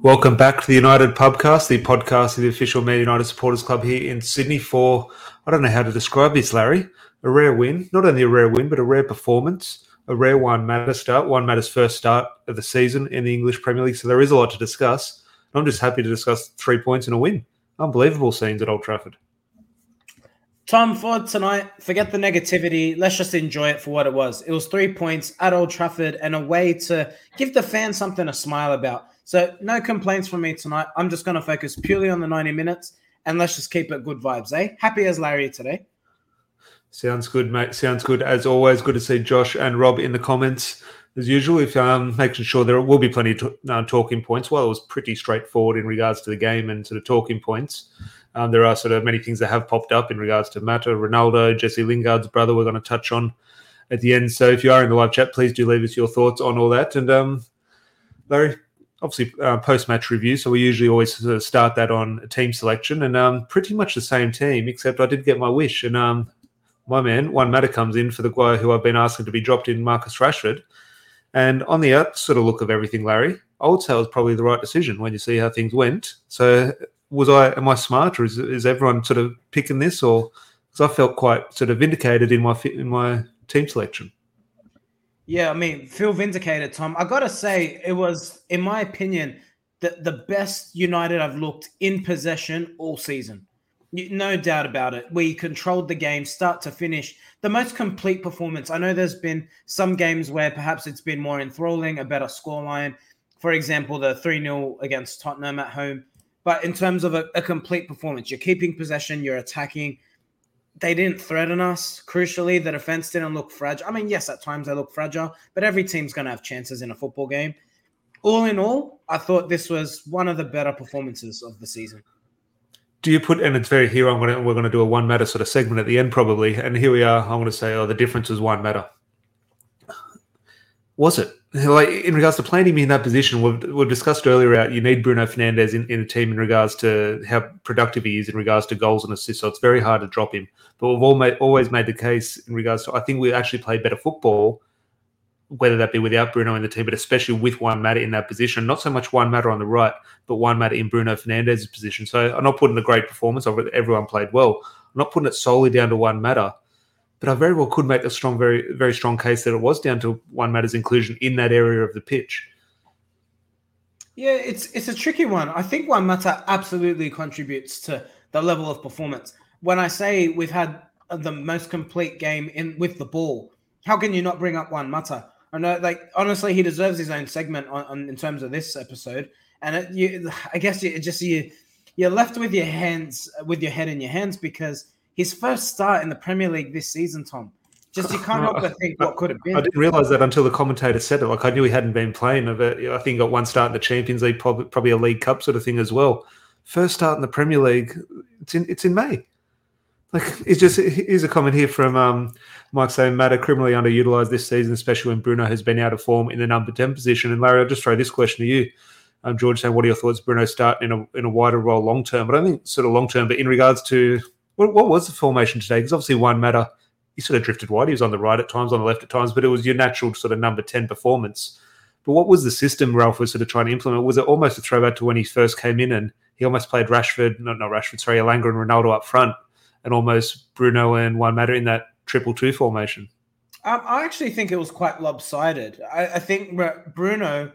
Welcome back to the United Pubcast, the podcast of the official Man United Supporters Club here in Sydney for, I don't know how to describe this, Larry, a rare win. Not only a rare win, but a rare performance, a rare Juan Mata start, Juan Mata's first start of the season in the English Premier League. So there is a lot to discuss. I'm just happy to discuss 3 points and a win. Unbelievable scenes at Old Trafford. Time for tonight. Forget the negativity. Let's just enjoy it for what it was. It was 3 points at Old Trafford and a way to give the fans something to smile about. So no complaints from me tonight. I'm just going to focus purely on the 90 minutes and let's just keep it good vibes, eh? Happy as Larry today. Sounds good, mate. Sounds good. As always, good to see Josh and Rob in the comments. As usual, if making sure there will be plenty of talking points. While it was pretty straightforward in regards to the game and sort of talking points, there are sort of many things that have popped up in regards to Mata, Ronaldo, Jesse Lingard's brother we're going to touch on at the end. So if you are in the live chat, please do leave us your thoughts on all that. And Larry, obviously post-match review, so we usually always sort of start that on team selection. And pretty much the same team, except I did get my wish. And my man, Juan Mata, comes in for the guy who I've been asking to be dropped in, Marcus Rashford. And on the out sort of look of everything, Larry, I would say it was probably the right decision when you see how things went. So am I smart, or is everyone sort of picking this? Or because I felt quite sort of vindicated in my team selection. Yeah, I mean, feel vindicated, Tom. I got to say, it was, in my opinion, the best United I've looked in possession all season. No doubt about it. We controlled the game start to finish. The most complete performance. I know there's been some games where perhaps it's been more enthralling, a better scoreline. For example, the 3-0 against Tottenham at home. But in terms of a complete performance, you're keeping possession, you're attacking. They didn't threaten us. Crucially, the defense didn't look fragile. I mean, yes, at times they look fragile, but every team's going to have chances in a football game. All in all, I thought this was one of the better performances of the season. Do you put, and it's very here, we're going to do a Juan Mata sort of segment at the end probably, and here we are, I'm going to say, the difference was Juan Mata. Was it? Like, in regards to planting me in that position, we've discussed earlier out, you need Bruno Fernandes in a team in regards to how productive he is in regards to goals and assists, so it's very hard to drop him. But we've always made the case in regards to, I think we actually play better football, whether that be without Bruno in the team, but especially with Juan Mata in that position. Not so much Juan Mata on the right, but Juan Mata in Bruno Fernandes' position. So I'm not putting a great performance. Everyone played well. I'm not putting it solely down to Juan Mata, but I very well could make a strong, very, very strong case that it was down to Juan Mata's inclusion in that area of the pitch. Yeah, it's a tricky one. I think Juan Mata absolutely contributes to the level of performance. When I say we've had the most complete game in with the ball, how can you not bring up Juan Mata? I know, like, honestly, he deserves his own segment on in terms of this episode. And you're left with your hands, with your head in your hands, because his first start in the Premier League this season, Tom, just you can't help but think what could have been. I didn't realise that until the commentator said it. Like, I knew he hadn't been playing. I think got one start in the Champions League, probably a League Cup sort of thing as well. First start in the Premier League, it's in May. Like, here's a comment here from Mike saying, Mata criminally underutilised this season, especially when Bruno has been out of form in the number 10 position. And Larry, I'll just throw this question to you. George saying, what are your thoughts, Bruno, starting in a wider role long-term? But I think sort of long-term, but in regards to what was the formation today? Because obviously Juan Mata, he sort of drifted wide. He was on the right at times, on the left at times, but it was your natural sort of number 10 performance. But what was the system Ralf was sort of trying to implement? Was it almost a throwback to when he first came in and he almost played Elanga and Ronaldo up front? And almost Bruno and Juan Mata in that 3-2 formation? I actually think it was quite lopsided. I think Bruno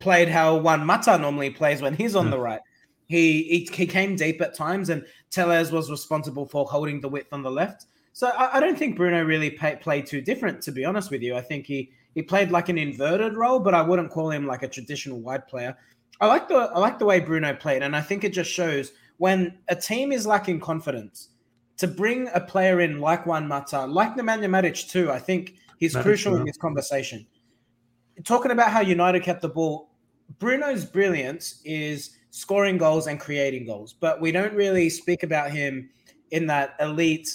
played how Juan Mata normally plays when he's on the right. He came deep at times, and Tellez was responsible for holding the width on the left. So I don't think Bruno really played too different, to be honest with you. I think he played like an inverted role, but I wouldn't call him like a traditional wide player. I like the way Bruno played, and I think it just shows when a team is lacking confidence, to bring a player in like Juan Mata, like Nemanja Matic too, I think he's crucial in this conversation. Talking about how United kept the ball, Bruno's brilliance is scoring goals and creating goals, but we don't really speak about him in that elite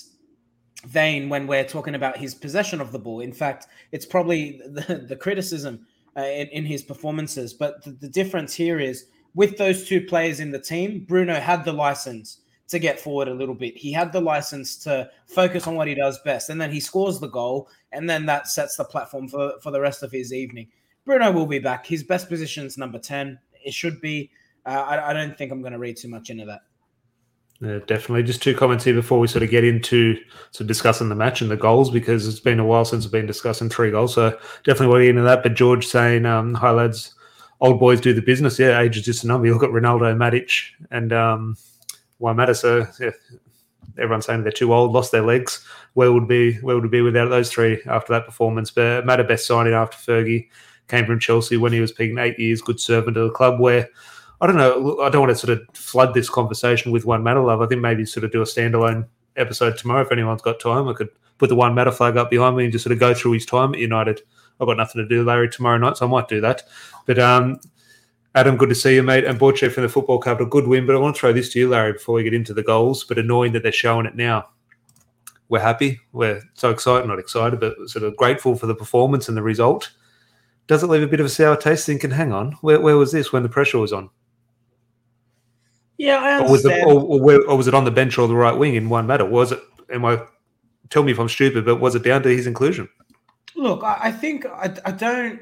vein when we're talking about his possession of the ball. In fact, it's probably the criticism in his performances. But the difference here is with those two players in the team, Bruno had the license to get forward a little bit. He had the license to focus on what he does best, and then he scores the goal, and then that sets the platform for the rest of his evening. Bruno will be back. His best position's number 10. It should be. I don't think I'm going to read too much into that. Yeah, definitely. Just two comments here before we sort of get into sort of discussing the match and the goals, because it's been a while since we've been discussing three goals. So definitely want to get into that. But George saying, hi, lads, old boys do the business. Yeah, age is just a number. You look at Ronaldo, Matic, and Juan Mata. So yeah, everyone's saying they're too old, lost their legs. Where would we be without those three after that performance? But Mata, best signing after Fergie, came from Chelsea when he was picking 8 years, good servant to the club where, I don't know. I don't want to sort of flood this conversation with One Matter Love. I think maybe sort of do a standalone episode tomorrow if anyone's got time. I could put the One Matter flag up behind me and just sort of go through his time at United. I've got nothing to do, Larry, tomorrow night, so I might do that. But Adam, good to see you, mate. And Borche from the Football Capital, good win. But I want to throw this to you, Larry, before we get into the goals. But annoying that they're showing it now. We're happy. We're so excited, not excited, but sort of grateful for the performance and the result. Does it leave a bit of a sour taste thinking, hang on, where was this when the pressure was on? Yeah, I understand. Or was it on the bench or the right wing in One Matter? Was it? Tell me if I'm stupid, but was it down to his inclusion? Look, I think I don't.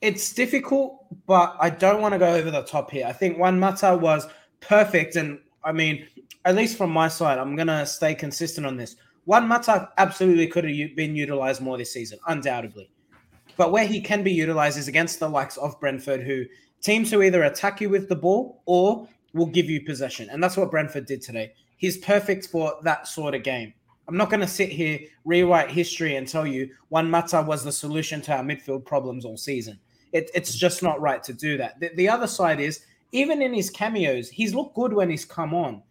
It's difficult, but I don't want to go over the top here. I think Juan Mata was perfect, and I mean, at least from my side, I'm gonna stay consistent on this. Juan Mata absolutely could have been utilized more this season, undoubtedly. But where he can be utilized is against the likes of Brentford, teams who either attack you with the ball or will give you possession. And that's what Brentford did today. He's perfect for that sort of game. I'm not going to sit here, rewrite history and tell you Juan Mata was the solution to our midfield problems all season. It's just not right to do that. The other side is, even in his cameos, he's looked good when he's come on.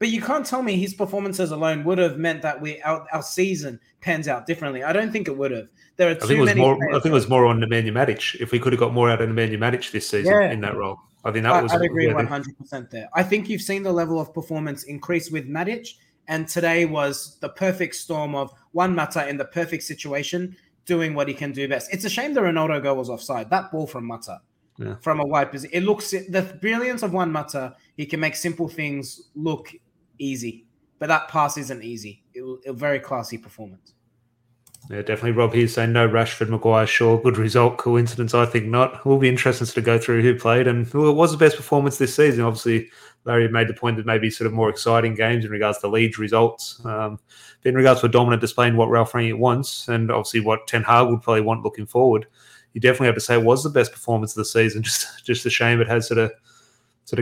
But you can't tell me his performances alone would have meant that our season pans out differently. I don't think it would have. There are too many. I think it was more on Nemanja Matic. If we could have got more out of Nemanja Matic this season in that role, I think that was. I'd agree 100% there. I think you've seen the level of performance increase with Matic, and today was the perfect storm of Juan Mata in the perfect situation, doing what he can do best. It's a shame the Ronaldo goal was offside. That ball from Mata. Yeah. From a wide position, it looks the brilliance of Juan Mata. He can make simple things look easy, but that pass isn't easy. It was a very classy performance. Yeah, definitely. Rob here saying no Rashford, Maguire, Shaw. Good result. Coincidence? I think not. We'll be interested to go through who played and who was the best performance this season. Obviously, Larry made the point that maybe sort of more exciting games in regards to Leeds results. But in regards to a dominant display in what Ralf Rangnick wants and obviously what Ten Hag would probably want looking forward, you definitely have to say it was the best performance of the season. Just a shame it has sort of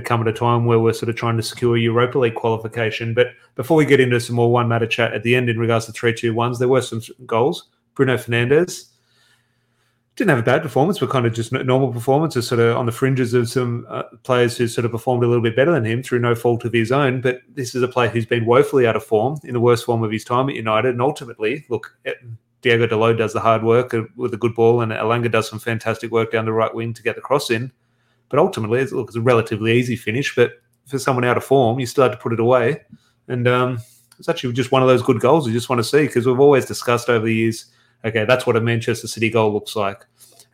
come at a time where we're sort of trying to secure Europa League qualification. But before we get into some more One Matter chat at the end in regards to 3-2-1s, there were some goals. Bruno Fernandes didn't have a bad performance, but kind of just normal performances, sort of on the fringes of some players who sort of performed a little bit better than him through no fault of his own. But this is a player who's been woefully out of form, in the worst form of his time at United. And ultimately, look, Diogo Dalot does the hard work with a good ball, and Elanga does some fantastic work down the right wing to get the cross in. But ultimately, it's a relatively easy finish. But for someone out of form, you still had to put it away. And it's actually just one of those good goals you just want to see, because we've always discussed over the years, okay, that's what a Manchester City goal looks like.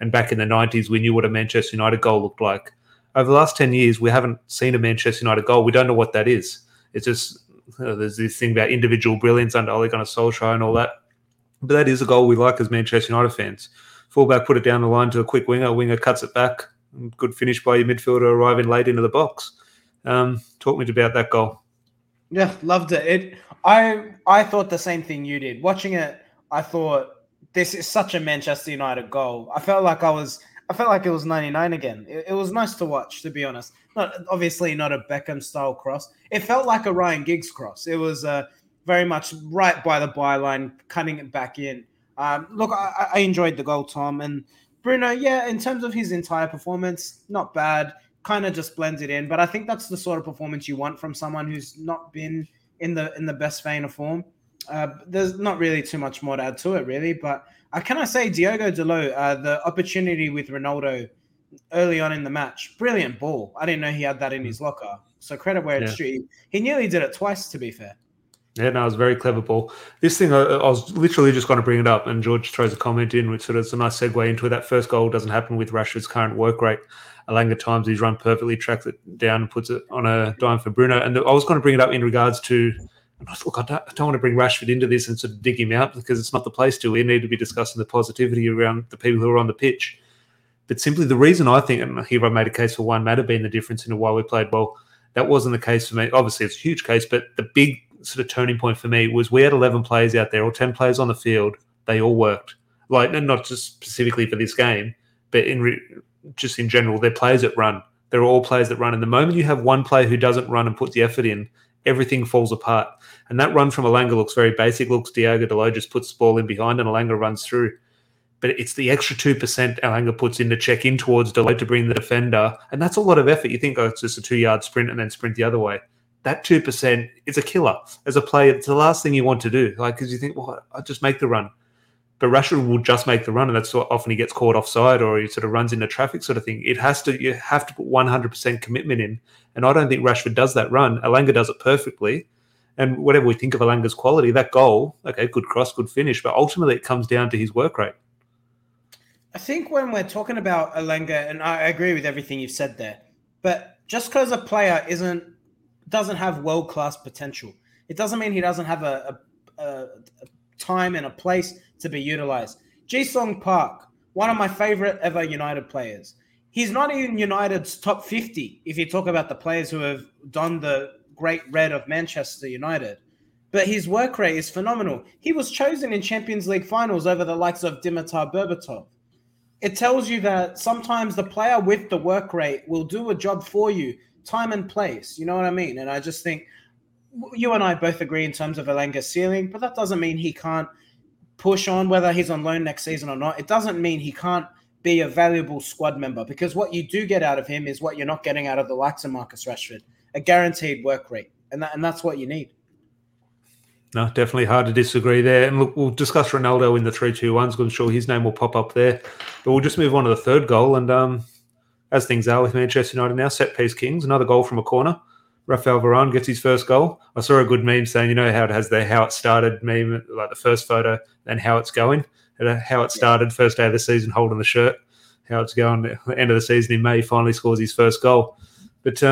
And back in the 90s, we knew what a Manchester United goal looked like. Over the last 10 years, we haven't seen a Manchester United goal. We don't know what that is. It's just there's this thing about individual brilliance under Ole Gunnar Solskjaer and all that. But that is a goal we like as Manchester United fans. Fullback put it down the line to a quick winger. Winger cuts it back. Good finish by your midfielder arriving late into the box. Talk me about that goal. Yeah, loved it. I thought the same thing you did. Watching it, I thought, this is such a Manchester United goal. I felt like it was 99 again. It was nice to watch, to be honest. Obviously not a Beckham-style cross. It felt like a Ryan Giggs cross. It was very much right by the byline, cutting it back in. Look, I enjoyed the goal, Tom, and Bruno, yeah, in terms of his entire performance, not bad. Kind of just blends it in. But I think that's the sort of performance you want from someone who's not been in the best vein of form. There's not really too much more to add to it, really. But can I say Diogo Dalot, the opportunity with Ronaldo early on in the match, brilliant ball. I didn't know he had that in his locker. So credit where it's due. He nearly did it twice, to be fair. Yeah, no, it was very clever ball. This thing, I was literally just going to bring it up, and George throws a comment in, which sort of is a nice segue into it. That first goal doesn't happen with Rashford's current work rate. Elanga times he's run perfectly, tracks it down, and puts it on a dime for Bruno. And I was going to bring it up in regards to, look, I don't want to bring Rashford into this and sort of dig him out, because it's not the place to. We need to be discussing the positivity around the people who are on the pitch. But simply the reason I think, and here I made a case for Juan Mata being the difference in why we played well, that wasn't the case for me. Obviously, it's a huge case, but the big sort of turning point for me was we had 11 players out there or 10 players on the field. They all worked. Like, not just specifically for this game, but just in general, they're players that run. They're all players that run. And the moment you have one player who doesn't run and put the effort in, everything falls apart. And that run from Elanga looks very basic. Looks Diogo Dalot just puts the ball in behind and Elanga runs through. But it's the extra 2% Elanga puts in to check in towards Dalot to bring the defender. And that's a lot of effort. You think, oh, it's just a 2-yard sprint and then sprint the other way. That 2% is a killer. As a player, it's the last thing you want to do. Like, because you think, well, I'll just make the run. But Rashford will just make the run, and that's often he gets caught offside or he sort of runs into traffic sort of thing. You have to put 100% commitment in, and I don't think Rashford does that run. Elanga does it perfectly, and whatever we think of Elanga's quality, that goal, okay, good cross, good finish, but ultimately it comes down to his work rate. I think when we're talking about Elanga, and I agree with everything you've said there, but just because a player doesn't have world-class potential, it doesn't mean he doesn't have a time and a place to be utilized. Ji-Sung Park, one of my favorite ever United players. He's not in United's top 50 if you talk about the players who have done the great red of Manchester United, but his work rate is phenomenal. He was chosen in Champions League finals over the likes of Dimitar Berbatov. It tells you that sometimes the player with the work rate will do a job for you, time and place. You know what I mean? And I just think you and I both agree in terms of Elanga's ceiling, but that doesn't mean he can't push on, whether he's on loan next season or not. It doesn't mean he can't be a valuable squad member, because what you do get out of him is what you're not getting out of the likes of Marcus Rashford, a guaranteed work rate. And that's what you need. No, definitely hard to disagree there. And look, we'll discuss Ronaldo in the 3-2-1s. I'm sure his name will pop up there. But we'll just move on to the third goal. And as things are with Manchester United now, set-piece kings, another goal from a corner. Raphael Varane gets his first goal. I saw a good meme saying, you know how it has the how it started meme, like the first photo and how it's going, how it started first day of the season holding the shirt, how it's going at the end of the season in May, he finally scores his first goal. But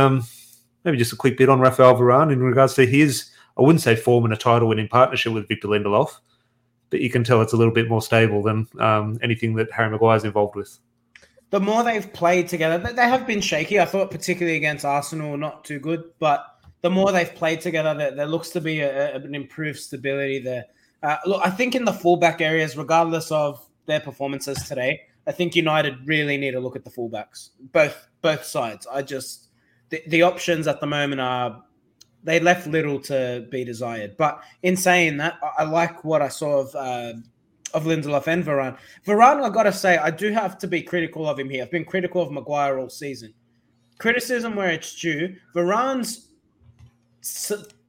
maybe just a quick bit on Raphael Varane in regards to his, I wouldn't say form in a title-winning partnership with Victor Lindelof, but you can tell it's a little bit more stable than anything that Harry Maguire's involved with. The more they've played together, they have been shaky. I thought particularly against Arsenal, not too good. But the more they've played together, there looks to be an improved stability there. Look, I think in the fullback areas, regardless of their performances today, I think United really need to look at the fullbacks, both sides. I just the options at the moment are they left little to be desired. But in saying that, I like what I saw of Lindelof and Varane. Varane, I've got to say, I do have to be critical of him here. I've been critical of Maguire all season. Criticism where it's due. Varane's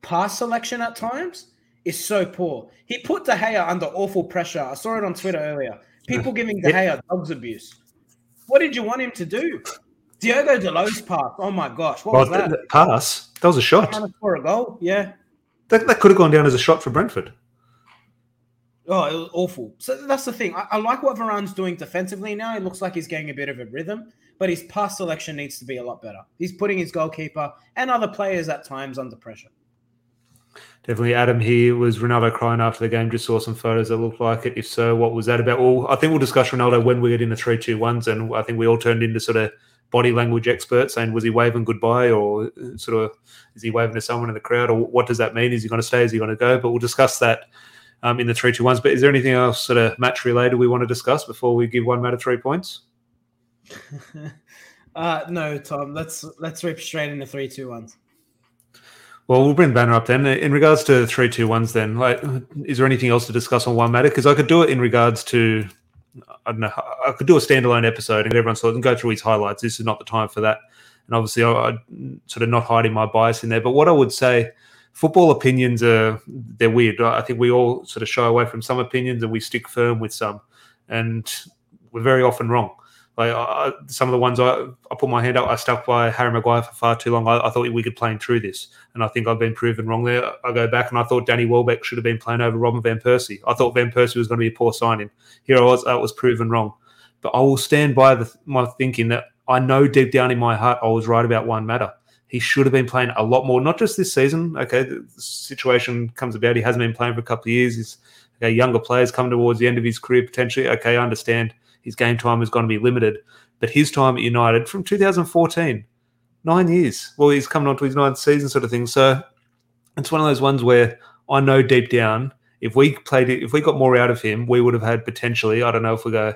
pass selection at times is so poor. He put De Gea under awful pressure. I saw it on Twitter earlier. People giving De Gea dog's abuse. What did you want him to do? Diogo Dalot's pass. Oh, my gosh. What was that? Pass? That was a shot. For a goal, yeah. That could have gone down as a shot for Brentford. Oh, it was awful. So that's the thing. I like what Varane's doing defensively now. It looks like he's getting a bit of a rhythm, but his pass selection needs to be a lot better. He's putting his goalkeeper and other players at times under pressure. Definitely. Adam here, was Ronaldo crying after the game? Just saw some photos that looked like it. If so, what was that about? Well, I think we'll discuss Ronaldo when we get in the 3-2-1s, and I think we all turned into sort of body language experts saying, was he waving goodbye, or sort of is he waving to someone in the crowd, or what does that mean? Is he going to stay? Is he going to go? But we'll discuss that in the 3-2-1s. But is there anything else sort of match-related we want to discuss before we give Juan Mata 3 points? No, Tom. Let's rip straight into 3-2-1s. Well, we'll bring Banner up then. In regards to 3-2-1s then, like, is there anything else to discuss on Juan Mata? Because I could do it in regards to, I don't know, I could do a standalone episode and everyone saw it and go through his highlights. This is not the time for that. And obviously I'm sort of not hiding my bias in there. But what I would say, football opinions they're weird. I think we all sort of shy away from some opinions and we stick firm with some, and we're very often wrong. Like some of the ones I put my hand up, I stuck by Harry Maguire for far too long. I thought we could play him through this, and I think I've been proven wrong there. I go back and I thought Danny Welbeck should have been playing over Robin Van Persie. I thought Van Persie was going to be a poor signing. Here I was proven wrong. But I will stand by my thinking that I know deep down in my heart I was right about Juan Mata. He should have been playing a lot more, not just this season. Okay, the situation comes about. He hasn't been playing for a couple of years. He's younger players come towards the end of his career potentially. Okay, I understand his game time is going to be limited. that his time at United from 2014, 9 years. Well, he's coming on to his ninth season sort of thing. So it's one of those ones where I know deep down, if we played it, if we got more out of him, we would have had potentially, I don't know if we go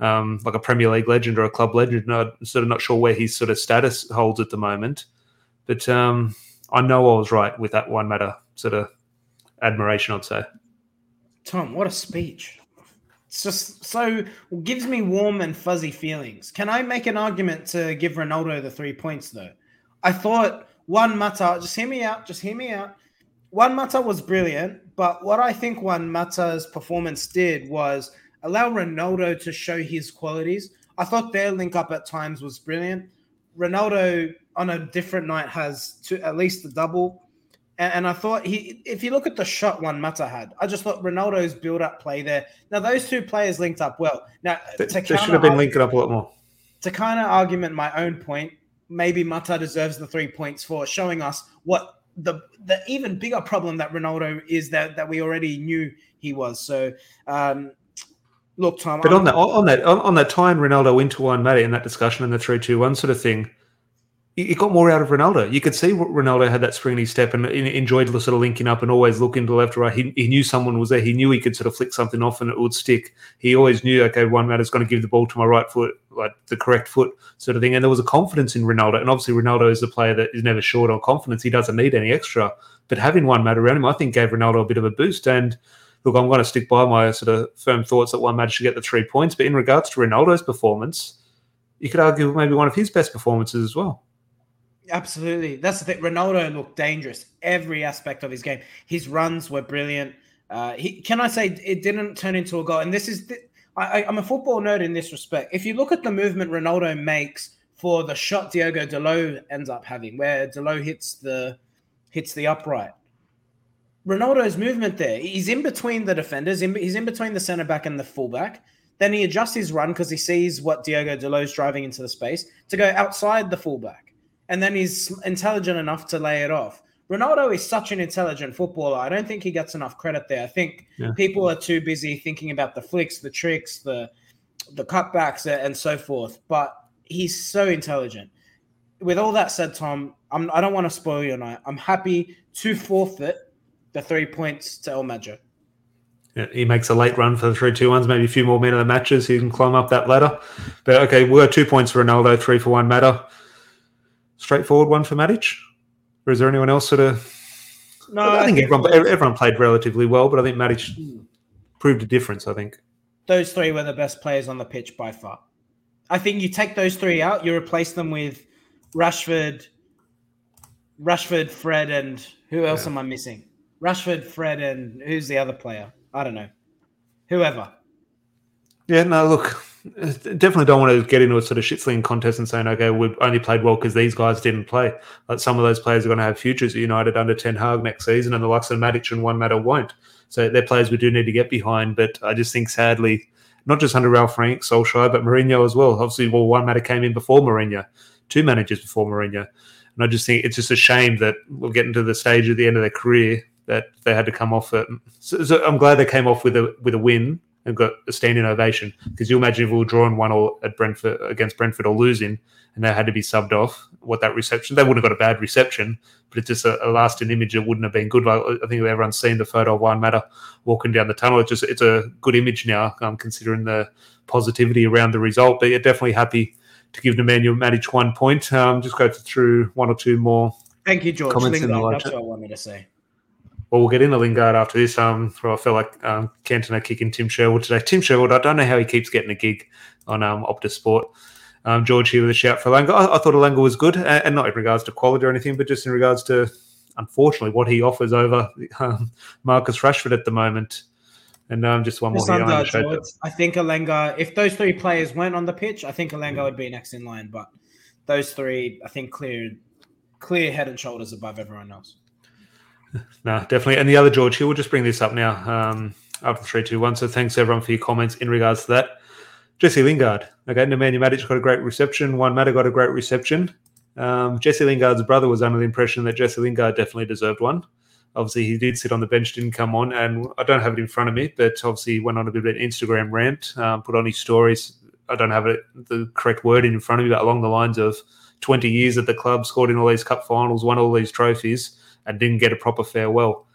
like a Premier League legend or a club legend. I'm sort of not sure where his sort of status holds at the moment. But I know I was right with that one matter sort of admiration, I'd say. Tom, what a speech. It's just so gives me warm and fuzzy feelings. Can I make an argument to give Ronaldo the 3 points, though? I thought Juan Mata, just hear me out. Juan Mata was brilliant, but what I think Juan Mata's performance did was allow Ronaldo to show his qualities. I thought their link-up at times was brilliant. Ronaldo on a different night has at least the double. And I thought, if you look at the shot Juan Mata had, I just thought Ronaldo's build-up play there. Now, those two players linked up well. Now, they should have been linking up a lot more. To kind of argument my own point, maybe Mata deserves the 3 points for showing us what the even bigger problem that Ronaldo is that we already knew he was. So, look, Tom. But on that tying Ronaldo into Juan Mata in that discussion and the 3-2-1 sort of thing, it got more out of Ronaldo. You could see Ronaldo had that springy step and enjoyed sort of linking up and always looking to the left or right. He knew someone was there. He knew he could sort of flick something off and it would stick. He always knew, okay, Juan Mata's going to give the ball to my right foot, like the correct foot sort of thing. And there was a confidence in Ronaldo. And obviously Ronaldo is a player that is never short on confidence. He doesn't need any extra. But having Juan Mata around him, I think, gave Ronaldo a bit of a boost. And look, I'm going to stick by my sort of firm thoughts that Juan Mata should get the 3 points. But in regards to Ronaldo's performance, you could argue maybe one of his best performances as well. Absolutely. That's the thing. Ronaldo looked dangerous every aspect of his game. His runs were brilliant. Can I say it didn't turn into a goal? And this is I'm a football nerd in this respect. If you look at the movement Ronaldo makes for the shot Diogo Dalot ends up having, where Dalot hits the upright, Ronaldo's movement there, he's in between the defenders. He's in between the centre-back and the full-back. Then he adjusts his run because he sees what Diogo Dalot's driving into the space to go outside the full-back. And then he's intelligent enough to lay it off. Ronaldo is such an intelligent footballer. I don't think he gets enough credit there. I think people are too busy thinking about the flicks, the tricks, the cutbacks, and so forth. But he's so intelligent. With all that said, Tom, I don't want to spoil your night. I'm happy to forfeit the 3 points to El Maggio. He makes a late run for the 3-2-1s, maybe a few more men of the matches. He can climb up that ladder. But, okay, we're 2 points for Ronaldo, 3 for Juan Mata. Straightforward one for Matic? Or is there anyone else sort of... No, I think everyone played relatively well, but I think Matic proved a difference, I think. Those three were the best players on the pitch by far. I think you take those three out, you replace them with Rashford, Fred, and... Who else am I missing? Rashford, Fred, and who's the other player? I don't know. Whoever. Yeah, no, look... Definitely don't want to get into a sort of shit-slinging contest and saying, okay, we've only played well because these guys didn't play. Like some of those players are going to have futures at United under Ten Hag next season, and the likes of Matic and Juan Mata won't. So they're players we do need to get behind. But I just think, sadly, not just under Ralf Rangnick, Solskjaer, but Mourinho as well. Obviously, Juan Mata came in before Mourinho, two managers before Mourinho. And I just think it's just a shame that we're getting to the stage at the end of their career that they had to come off it. So I'm glad they came off with a win and got a standing ovation, because you imagine if we were drawing 1-1 at Brentford against Brentford or losing, and they had to be subbed off. What that reception? They wouldn't have got a bad reception, but it's just a lasting image that wouldn't have been good. Like, I think everyone's seen the photo of Juan Mata walking down the tunnel. It's a good image now, considering the positivity around the result. But you're definitely happy to give Nemanja Matic 1 point. Just go through one or two more. Thank you, George. Lingard, that's what I wanted to say. Well, we'll get into Lingard after this. Where I felt like Cantona kicking Tim Sherwood today. Tim Sherwood, I don't know how he keeps getting a gig on Optus Sport. George here with a shout for Elanga. I thought Elanga was good, and not in regards to quality or anything, but just in regards to, unfortunately, what he offers over Marcus Rashford at the moment. And just one more here. I think Elanga, if those three players weren't on the pitch, I think Elanga would be next in line. But those three, I think, clear head and shoulders above everyone else. No, definitely. And the other George here, we'll just bring this up now after 3-2-1. So thanks, everyone, for your comments in regards to that. Jesse Lingard. Okay, Nemanja Matic got a great reception. Juan Mata got a great reception. Jesse Lingard's brother was under the impression that Jesse Lingard definitely deserved one. Obviously, he did sit on the bench, didn't come on. And I don't have it in front of me, but obviously he went on a bit of an Instagram rant, put on his stories I don't have the correct word in front of me, but along the lines of 20 years at the club, scored in all these cup finals, won all these trophies, and didn't get a proper farewell.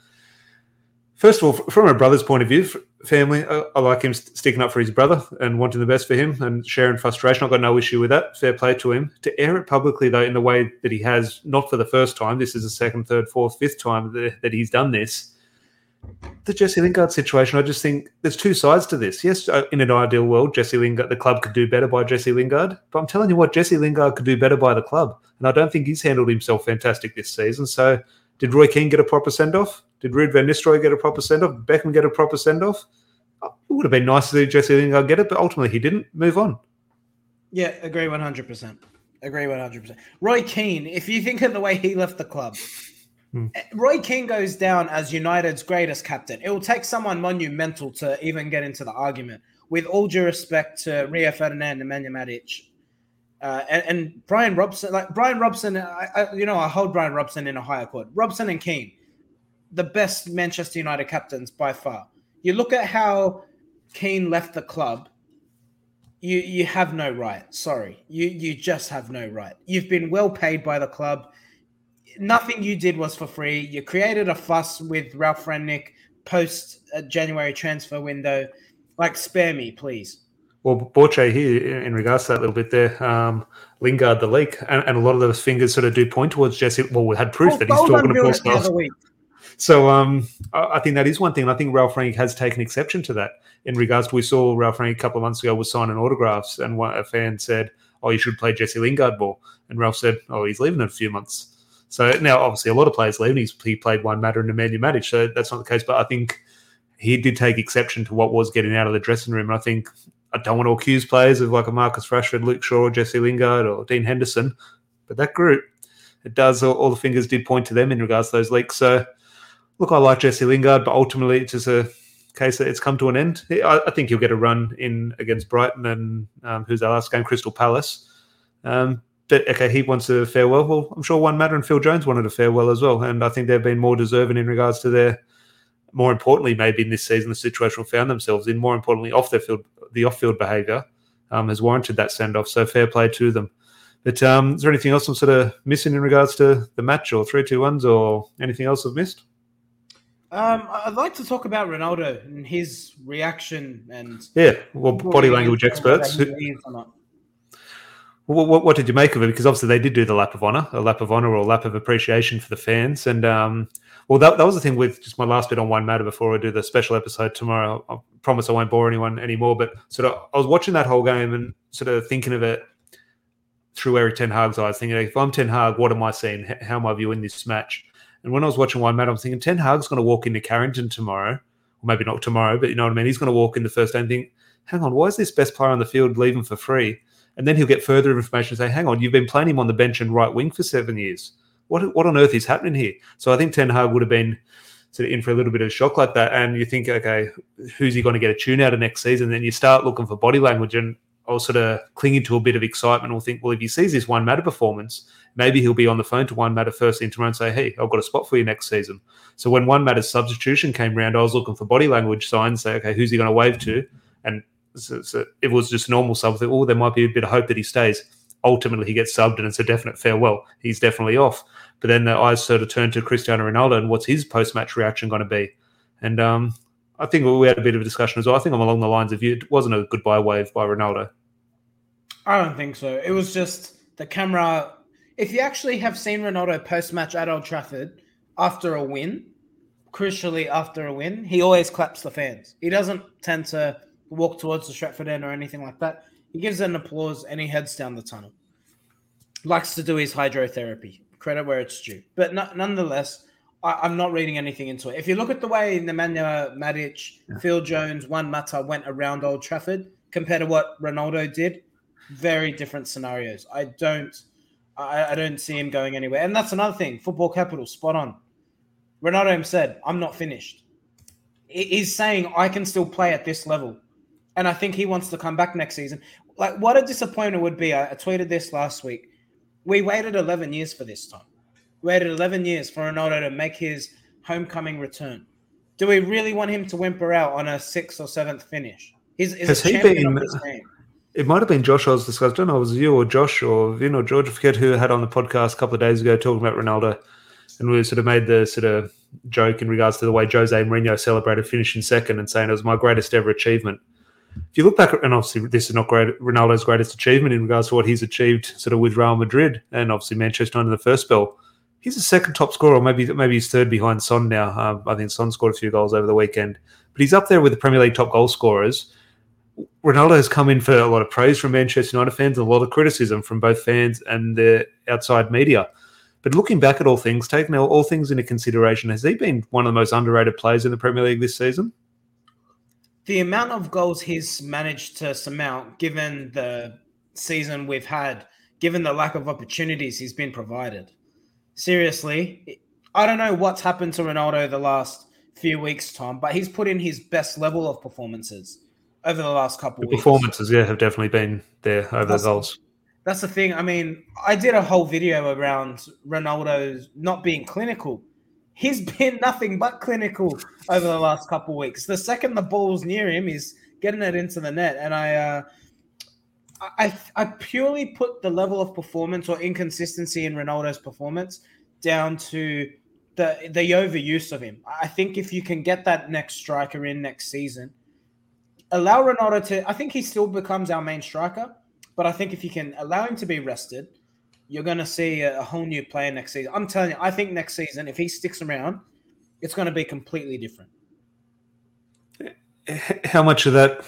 First of all, from a brother's point of view, family, I like him sticking up for his brother and wanting the best for him and sharing frustration. I've got no issue with that. Fair play to him. To air it publicly, though, in the way that he has, not for the first time, this is the second, third, fourth, fifth time that he's done this. The Jesse Lingard situation, I just think there's two sides to this. Yes, in an ideal world, Jesse Lingard, the club could do better by Jesse Lingard. But I'm telling you what, Jesse Lingard could do better by the club. And I don't think he's handled himself fantastic this season. So did Roy Keane get a proper send-off? Did Ruud van Nistelrooy get a proper send-off? Beckham get a proper send-off? It would have been nice to see Jesse Lingard get it, but ultimately he didn't. Move on. Yeah, agree 100%. Roy Keane, if you think of the way he left the club, Roy Keane goes down as United's greatest captain. It will take someone monumental to even get into the argument. With all due respect to Rio Ferdinand, Nemanja Matic, and Brian Robson. Like Brian Robson, I hold Brian Robson in a high accord. Robson and Keane, the best Manchester United captains by far. You look at how Keane left the club, you have no right. Sorry. You just have no right. You've been well paid by the club. Nothing you did was for free. You created a fuss with Ralf Rangnick post-January transfer window. Like, spare me, please. Well, Borche here, in regards to that little bit there, Lingard the leak, and a lot of those fingers sort of do point towards Jesse. Well, we had proof that he's talking about stuff. So I think that is one thing. And I think Ralf Rangnick has taken exception to that in regards to we saw Ralf Rangnick a couple of months ago was signing autographs and a fan said, oh, you should play Jesse Lingard ball. And Ralf said, oh, he's leaving in a few months. So now obviously a lot of players leaving. He played Juan Mata and Nemanja Matic, so that's not the case. But I think he did take exception to what was getting out of the dressing room. And I think I don't want to accuse players of like a Marcus Rashford, Luke Shaw, Jesse Lingard or Dean Henderson. But that group, it does, all the fingers did point to them in regards to those leaks. So look, I like Jesse Lingard, but ultimately it's just a case that it's come to an end. I think he'll get a run in against Brighton and who's our last game, Crystal Palace. But okay, he wants a farewell. Well, I'm sure Juan Mata and Phil Jones wanted a farewell as well, and I think they've been more deserving in regards to their, more importantly, maybe in this season, the situation found themselves in. More importantly, off their field, the off-field behaviour has warranted that send-off. So fair play to them. But is there anything else I'm sort of missing in regards to the match or 3-2-1s or anything else I've missed? I'd like to talk about Ronaldo and his reaction and body language experts. What did you make of it? Because obviously they did do the lap of honour or a lap of appreciation for the fans. And that was the thing with just my last bit on Juan Mata before I do the special episode tomorrow. I promise I won't bore anyone anymore. But sort of, I was watching that whole game and sort of thinking of it through Eric Ten Hag's eyes, thinking if I'm Ten Hag, what am I seeing? How am I viewing this match? And when I was watching Juan Mata, I'm thinking Ten Hag's going to walk into Carrington tomorrow, or maybe not tomorrow, but you know what I mean? He's going to walk in the first day and think, hang on, why is this best player on the field leaving for free? And then he'll get further information and say, hang on, you've been playing him on the bench and right wing for 7 years. What on earth is happening here? So I think Ten Hag would have been sort of in for a little bit of a shock like that. And you think, okay, who's he going to get a tune out of next season? Then you start looking for body language, and I'll sort of clinging to a bit of excitement. I'll think, well, if he sees this Juan Mata performance, maybe he'll be on the phone to Juan Mata first thing tomorrow and say, hey, I've got a spot for you next season. So when Juan Mata's substitution came round, I was looking for body language signs, say, okay, who's he going to wave to? And so it was just normal sub. Oh, there might be a bit of hope that he stays. Ultimately, he gets subbed, and it's a definite farewell. He's definitely off. But then the eyes sort of turned to Cristiano Ronaldo, and what's his post-match reaction going to be? And I think we had a bit of a discussion as well. I think I'm along the lines of you. It wasn't a goodbye wave by Ronaldo. I don't think so. It was just the camera. If you actually have seen Ronaldo post-match at Old Trafford after a win, crucially after a win, he always claps the fans. He doesn't tend to walk towards the Stratford end or anything like that. He gives an applause and he heads down the tunnel. Likes to do his hydrotherapy. Credit where it's due. But nonetheless, I'm not reading anything into it. If you look at the way Nemanja Matic, Phil Jones, Juan Mata went around Old Trafford compared to what Ronaldo did, very different scenarios. I don't see him going anywhere. And that's another thing. Football capital, spot on. Ronaldo said, I'm not finished. He's saying, I can still play at this level. And I think he wants to come back next season. Like, what a disappointment would be. I tweeted this last week. We waited 11 years for this time. Waited 11 years for Ronaldo to make his homecoming return. Do we really want him to whimper out on a 6th or 7th finish? He's a champion of this game. It might have been Josh I was discussing. I don't know if it was you or Josh or Vin or George. I forget who had on the podcast a couple of days ago talking about Ronaldo. And we sort of made the sort of joke in regards to the way Jose Mourinho celebrated finishing second and saying it was my greatest ever achievement. If you look back, and obviously this is not great, Ronaldo's greatest achievement in regards to what he's achieved sort of with Real Madrid and obviously Manchester United in the first spell. He's the second top scorer, or maybe he's third behind Son now. I think Son scored a few goals over the weekend. But he's up there with the Premier League top goal scorers. Ronaldo has come in for a lot of praise from Manchester United fans and a lot of criticism from both fans and the outside media. But looking back at all things, taking all things into consideration, has he been one of the most underrated players in the Premier League this season? The amount of goals he's managed to surmount, given the season we've had, given the lack of opportunities he's been provided. Seriously, I don't know what's happened to Ronaldo the last few weeks, Tom, but he's put in his best level of performances over the last couple of weeks. Performances, yeah, have definitely been there over the goals. That's the thing. I mean, I did a whole video around Ronaldo not being clinical. He's been nothing but clinical over the last couple of weeks. The second the ball's near him, he's getting it into the net. And I purely put the level of performance or inconsistency in Ronaldo's performance down to the overuse of him. I think if you can get that next striker in next season, allow Ronaldo to... I think he still becomes our main striker. But I think if you can allow him to be rested, you're going to see a whole new player next season. I'm telling you, I think next season, if he sticks around, it's going to be completely different. How much of that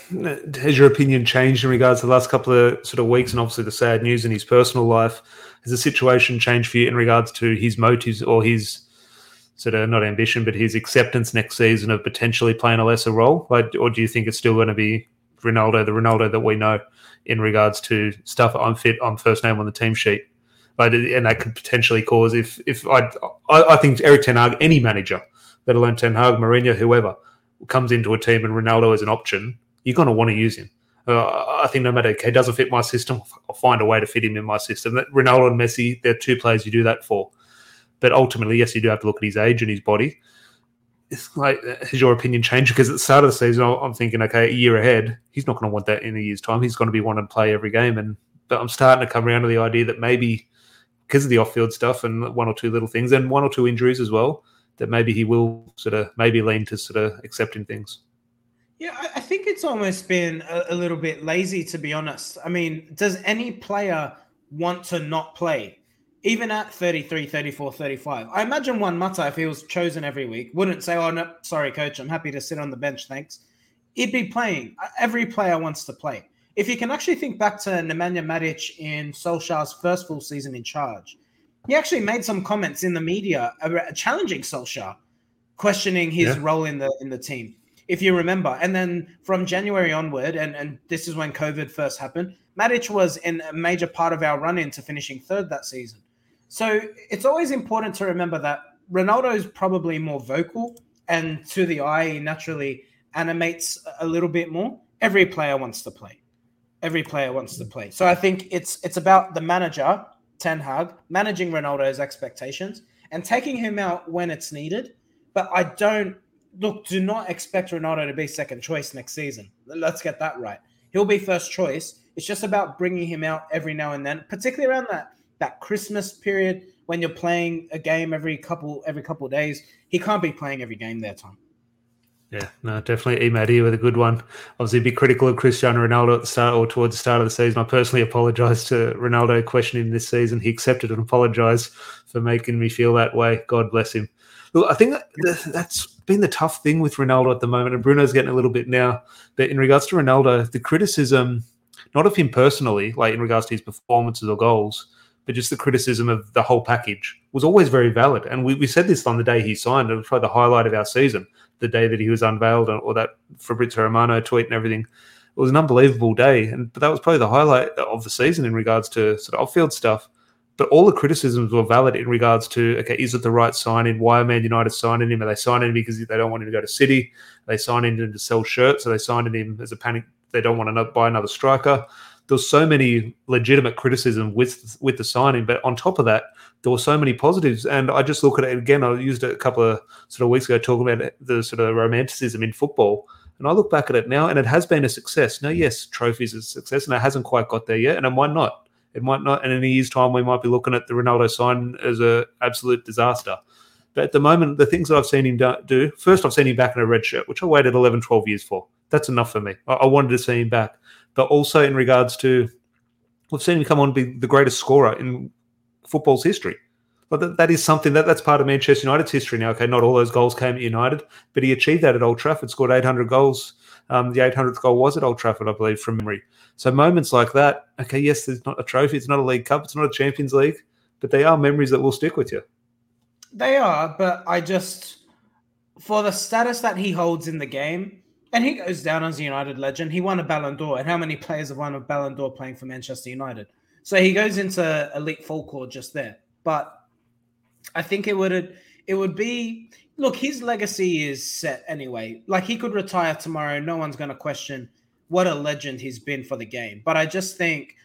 has your opinion changed in regards to the last couple of sort of weeks and obviously the sad news in his personal life? Has the situation changed for you in regards to his motives or his sort of, not ambition, but his acceptance next season of potentially playing a lesser role? Like, or do you think it's still going to be Ronaldo, the Ronaldo that we know in regards to stuff, I'm fit, I'm first name on the team sheet? But, and that could potentially cause, I think Eric Ten Hag, any manager, let alone Ten Hag, Mourinho, whoever, comes into a team and Ronaldo is an option, you're going to want to use him. I think no matter, okay, doesn't fit my system, I'll find a way to fit him in my system. Ronaldo and Messi, they're two players you do that for. But ultimately, yes, you do have to look at his age and his body. It's like, has your opinion changed? Because at the start of the season, I'm thinking, okay, a year ahead, he's not going to want that in a year's time. He's going to be wanting to play every game. But I'm starting to come around to the idea that maybe because of the off-field stuff and one or two little things and one or two injuries as well, that maybe he will sort of maybe lean to sort of accepting things. Yeah, I think it's almost been a little bit lazy, to be honest. I mean, does any player want to not play? Even at 33, 34, 35, I imagine Juan Mata, if he was chosen every week, wouldn't say, oh, no, sorry, coach, I'm happy to sit on the bench, thanks. He'd be playing. Every player wants to play. If you can actually think back to Nemanja Matic in Solskjaer's first full season in charge, he actually made some comments in the media challenging Solskjaer, questioning his role in the team, if you remember. And then from January onward, and this is when COVID first happened, Matic was in a major part of our run-in to finishing third that season. So it's always important to remember that Ronaldo is probably more vocal and to the eye, he naturally animates a little bit more. Every player wants to play. So I think it's about the manager, Ten Hag, managing Ronaldo's expectations and taking him out when it's needed. But do not expect Ronaldo to be second choice next season. Let's get that right. He'll be first choice. It's just about bringing him out every now and then, particularly around that Christmas period when you're playing a game every couple of days. He can't be playing every game there, Tom. Yeah, no, definitely. E-Maddie with a good one. Obviously, be critical of Cristiano Ronaldo at the start or towards the start of the season. I personally apologise to Ronaldo questioning him this season. He accepted and apologised for making me feel that way. God bless him. Look, I think that's been the tough thing with Ronaldo at the moment, and Bruno's getting a little bit now. But in regards to Ronaldo, the criticism, not of him personally, like in regards to his performances or goals, but just the criticism of the whole package was always very valid. And we said this on the day he signed. It was probably the highlight of our season, the day that he was unveiled, or that Fabrizio Romano tweet and everything. It was an unbelievable day. But that was probably the highlight of the season in regards to sort of off-field stuff. But all the criticisms were valid in regards to, okay, is it the right signing? Why are Man United signing him? Are they signing him because they don't want him to go to City? Are they signing him to sell shirts? Are they signing him as a panic? They don't want to buy another striker. There's so many legitimate criticism with the signing, but on top of that, there were so many positives. And I just look at it again. I used it a couple of sort of weeks ago talking about the sort of romanticism in football. And I look back at it now, and it has been a success. Now, yes, trophies is a success, and it hasn't quite got there yet, and it might not. It might not. And in a year's time, we might be looking at the Ronaldo sign as an absolute disaster. But at the moment, the things that I've seen him do, first, I've seen him back in a red shirt, which I waited 11, 12 years for. That's enough for me. I wanted to see him back. But also in regards to, we've seen him come on to be the greatest scorer in football's history. But that is something, that's part of Manchester United's history now. Okay, not all those goals came at United, but he achieved that at Old Trafford, scored 800 goals. The 800th goal was at Old Trafford, I believe, from memory. So moments like that, okay, yes, there's not a trophy, it's not a League Cup, it's not a Champions League, but they are memories that will stick with you. They are, but I just, for the status that he holds in the game, and he goes down as a United legend, he won a Ballon d'Or, and how many players have won a Ballon d'Or playing for Manchester United? So he goes into elite folklore just there. But I think it would be, look, his legacy is set anyway. Like, he could retire tomorrow, no one's going to question what a legend he's been for the game. But I just think,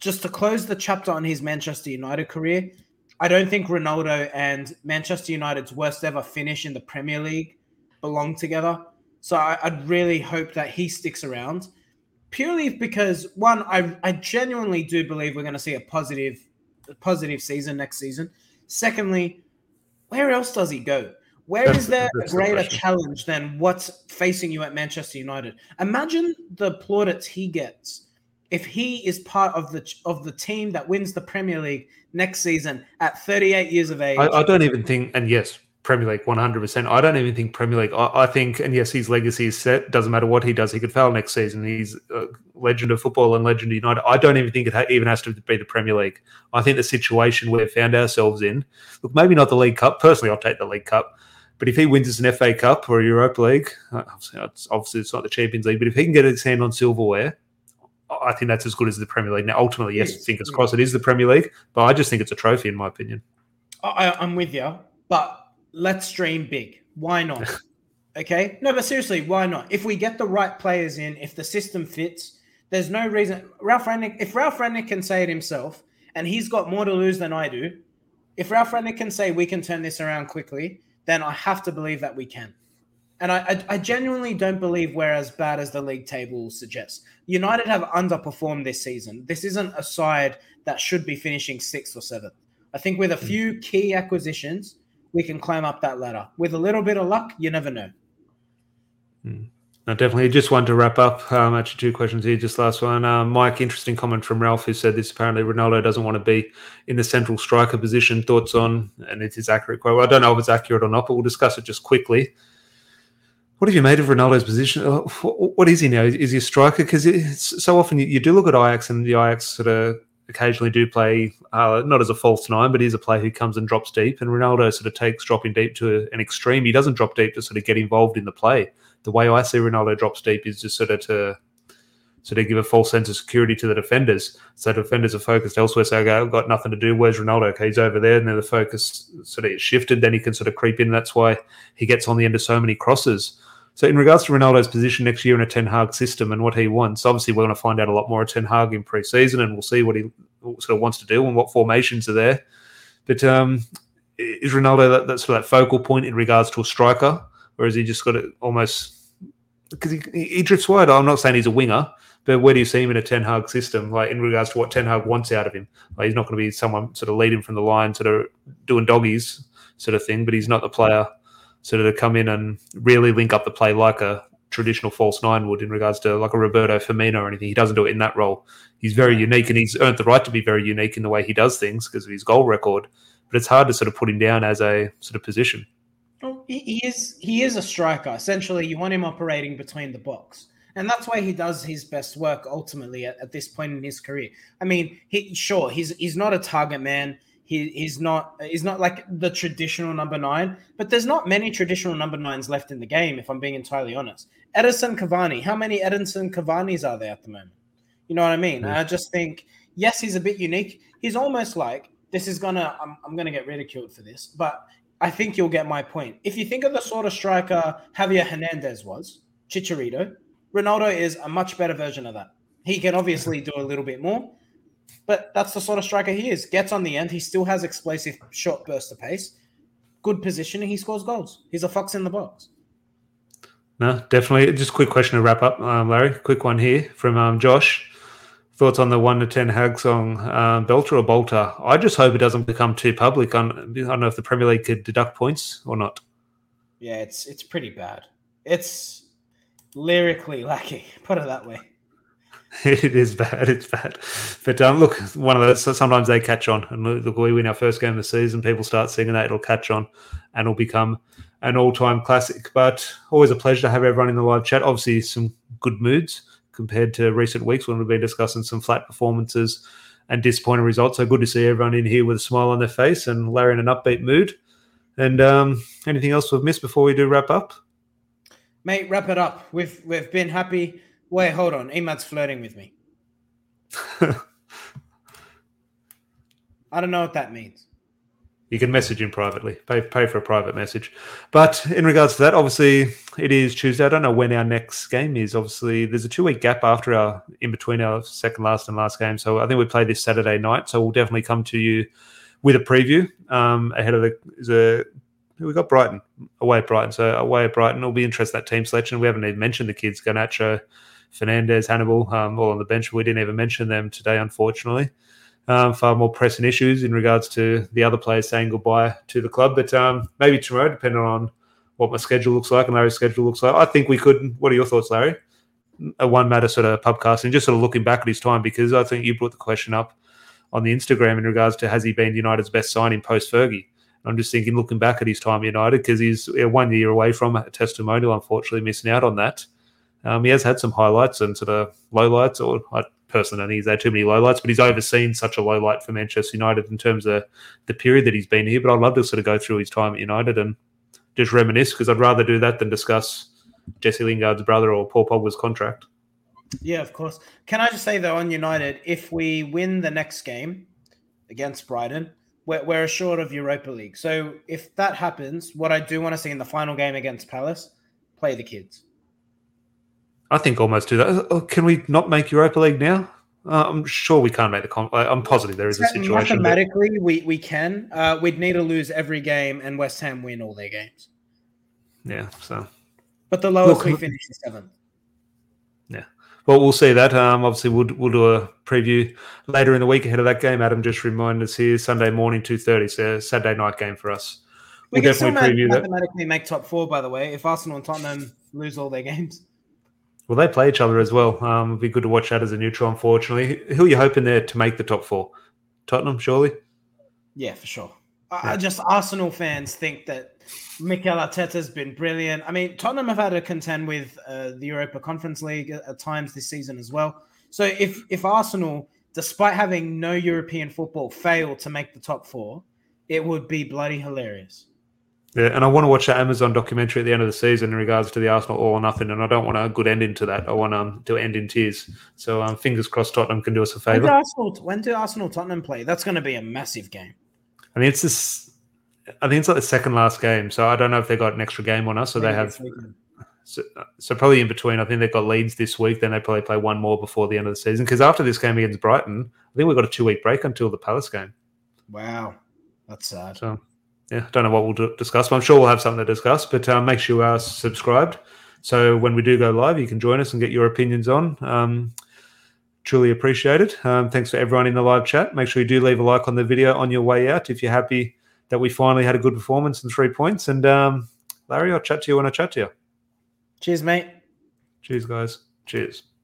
just to close the chapter on his Manchester United career, I don't think Ronaldo and Manchester United's worst ever finish in the Premier League belong together. So I'd really hope that he sticks around, purely because, one, I genuinely do believe we're going to see a positive season next season. Secondly, where else does he go? Where is there a greater challenge than what's facing you at Manchester United? Imagine the plaudits he gets if he is part of the team that wins the Premier League next season at 38 years of age. I don't even think, and yes, Premier League 100%. I don't even think Premier League. I think, and yes, his legacy is set. Doesn't matter what he does, he could fail next season. He's a legend of football and legend of United. I don't even think it even has to be the Premier League. I think the situation we've found ourselves in, look, maybe not the League Cup. Personally, I'll take the League Cup. But if he wins as an FA Cup or a Europa League, obviously it's not the Champions League, but if he can get his hand on silverware, I think that's as good as the Premier League. Now, ultimately, yes, fingers crossed, it is the Premier League, but I just think it's a trophy, in my opinion. I'm with you, but let's dream big. Why not? Okay? No, but seriously, why not? If we get the right players in, if the system fits, there's no reason. If Ralf Rangnick can say it himself, and he's got more to lose than I do, if Ralf Rangnick can say we can turn this around quickly, then I have to believe that we can. And I genuinely don't believe we're as bad as the league table suggests. United have underperformed this season. This isn't a side that should be finishing 6th or 7th. I think with a few key acquisitions, we can climb up that ladder. With a little bit of luck, you never know. No, definitely. Just wanted to wrap up. Actually, two questions here. Just last one. Mike, interesting comment from Ralph, who said this. Apparently, Ronaldo doesn't want to be in the central striker position. Thoughts on, and it's his accurate quote. Well, I don't know if it's accurate or not, but we'll discuss it just quickly. What have you made of Ronaldo's position? What is he now? Is he a striker? Because so often you do look at Ajax, and the Ajax sort of occasionally do play, not as a false nine, but he's a player who comes and drops deep. And Ronaldo sort of takes dropping deep to an extreme. He doesn't drop deep to sort of get involved in the play. The way I see Ronaldo drops deep is just sort of to give a false sense of security to the defenders. So the defenders are focused elsewhere. So I go, I've got nothing to do. Where's Ronaldo? Okay, he's over there. And then the focus sort of is shifted. Then he can sort of creep in. That's why he gets on the end of so many crosses. So in regards to Ronaldo's position next year in a Ten Hag system and what he wants, obviously we're going to find out a lot more at Ten Hag in pre-season, and we'll see what he sort of wants to do and what formations are there. But is Ronaldo that sort of that focal point in regards to a striker, or is he just got to almost – because he drifts wide. I'm not saying he's a winger, but where do you see him in a Ten Hag system, like in regards to what Ten Hag wants out of him? Like, he's not going to be someone sort of leading from the line, sort of doing doggies sort of thing, but he's not the player – sort of to come in and really link up the play like a traditional false nine would in regards to like a Roberto Firmino or anything. He doesn't do it in that role. He's very unique, and he's earned the right to be very unique in the way he does things because of his goal record. But it's hard to sort of put him down as a sort of position. Well, he is a striker. Essentially, you want him operating between the box. And that's why he does his best work ultimately at this point in his career. I mean, he's not a target man. He's not like the traditional number 9, but there's not many traditional number 9s left in the game, if I'm being entirely honest. Edinson Cavani, how many Edinson Cavanis are there at the moment? You know what I mean? Yeah. I just think, yes, he's a bit unique. He's almost like, this is going to, I'm going to get ridiculed for this, but I think you'll get my point. If you think of the sort of striker Javier Hernandez was, Chicharito, Ronaldo is a much better version of that. He can obviously do a little bit more, but that's the sort of striker he is. Gets on the end. He still has explosive short burst of pace. Good positioning. He scores goals. He's a fox in the box. No, definitely. Just a quick question to wrap up, Larry. Quick one here from Josh. Thoughts on the 1-10 Hag song, belter or bolter? I just hope it doesn't become too public. I don't know if the Premier League could deduct points or not. Yeah, it's pretty bad. It's lyrically lacking, put it that way. It is bad. It's bad. But look, one of those, sometimes they catch on. And look, we win our first game of the season, people start singing that, it'll catch on and it'll become an all-time classic. But always a pleasure to have everyone in the live chat. Obviously, some good moods compared to recent weeks when we've been discussing some flat performances and disappointing results. So good to see everyone in here with a smile on their face and Larry in an upbeat mood. And anything else we've missed before we do wrap up? Mate, wrap it up. We've been happy. Wait, hold on. Emad's flirting with me. I don't know what that means. You can message him privately. Pay for a private message. But in regards to that, obviously, it is Tuesday. I don't know when our next game is. Obviously, there's a 2-week gap after in between our second last and last game. So I think we play this Saturday night. So we'll definitely come to you with a preview ahead of the we've got Brighton, away at Brighton. So away at Brighton, it'll be interesting, that team selection. We haven't even mentioned the kids, Garnacho, Fernandes, Hannibal, all on the bench. We didn't even mention them today, unfortunately. Far more pressing issues in regards to the other players saying goodbye to the club. But maybe tomorrow, depending on what my schedule looks like and Larry's schedule looks like, I think we could. What are your thoughts, Larry? A One Matter sort of podcast and just sort of looking back at his time, because I think you brought the question up on the Instagram in regards to has he been United's best signing post-Fergie? I'm just thinking, looking back at his time at United, because he's 1 year away from a testimonial, unfortunately, missing out on that. He has had some highlights and sort of lowlights, or I personally don't think he's had too many lowlights, but he's overseen such a lowlight for Manchester United in terms of the period that he's been here. But I'd love to sort of go through his time at United and just reminisce, because I'd rather do that than discuss Jesse Lingard's brother or Paul Pogba's contract. Yeah, of course. Can I just say, though, on United, if we win the next game against Brighton, we're assured of Europa League. So if that happens, what I do want to see in the final game against Palace, play the kids. I think almost do that. Can we not make Europa League now? I'm sure we can't make the I'm positive there is a situation. Mathematically, we can. We'd need to lose every game and West Ham win all their games. Yeah, so. But the lowest we finish is 7th. Yeah. Well, we'll see that. Obviously, we'll do a preview later in the week ahead of that game. Adam just reminded us here, Sunday morning, 2:30. So Saturday night game for us. We'll definitely preview that. Mathematically make top 4, by the way, if Arsenal and Tottenham lose all their games. Well, they play each other as well. It'd be good to watch that as a neutral, unfortunately. Who are you hoping there to make the top 4? Tottenham, surely? Yeah, for sure. Yeah. Just Arsenal fans think that Mikel Arteta's been brilliant. I mean, Tottenham have had to contend with the Europa Conference League at times this season as well. So if Arsenal, despite having no European football, fail to make the top 4, it would be bloody hilarious. Yeah, and I want to watch that Amazon documentary at the end of the season in regards to the Arsenal all or nothing, and I don't want a good ending to that. I want to end in tears. So fingers crossed Tottenham can do us a favour. When do Arsenal-Tottenham play? That's going to be a massive game. I mean, it's like the second last game, so I don't know if they got an extra game on us. So they have, so probably in between. I think they've got Leeds this week. Then they probably play one more before the end of the season. Because after this game against Brighton, I think we've got a 2-week break until the Palace game. Wow, that's sad. So yeah, I don't know what we'll discuss, but I'm sure we'll have something to discuss. But make sure you are subscribed, so when we do go live, you can join us and get your opinions on. Truly appreciate it. Thanks for everyone in the live chat. Make sure you do leave a like on the video on your way out if you're happy that we finally had a good performance and 3 points. And Larry, I'll chat to you when I chat to you. Cheers, mate. Cheers, guys. Cheers.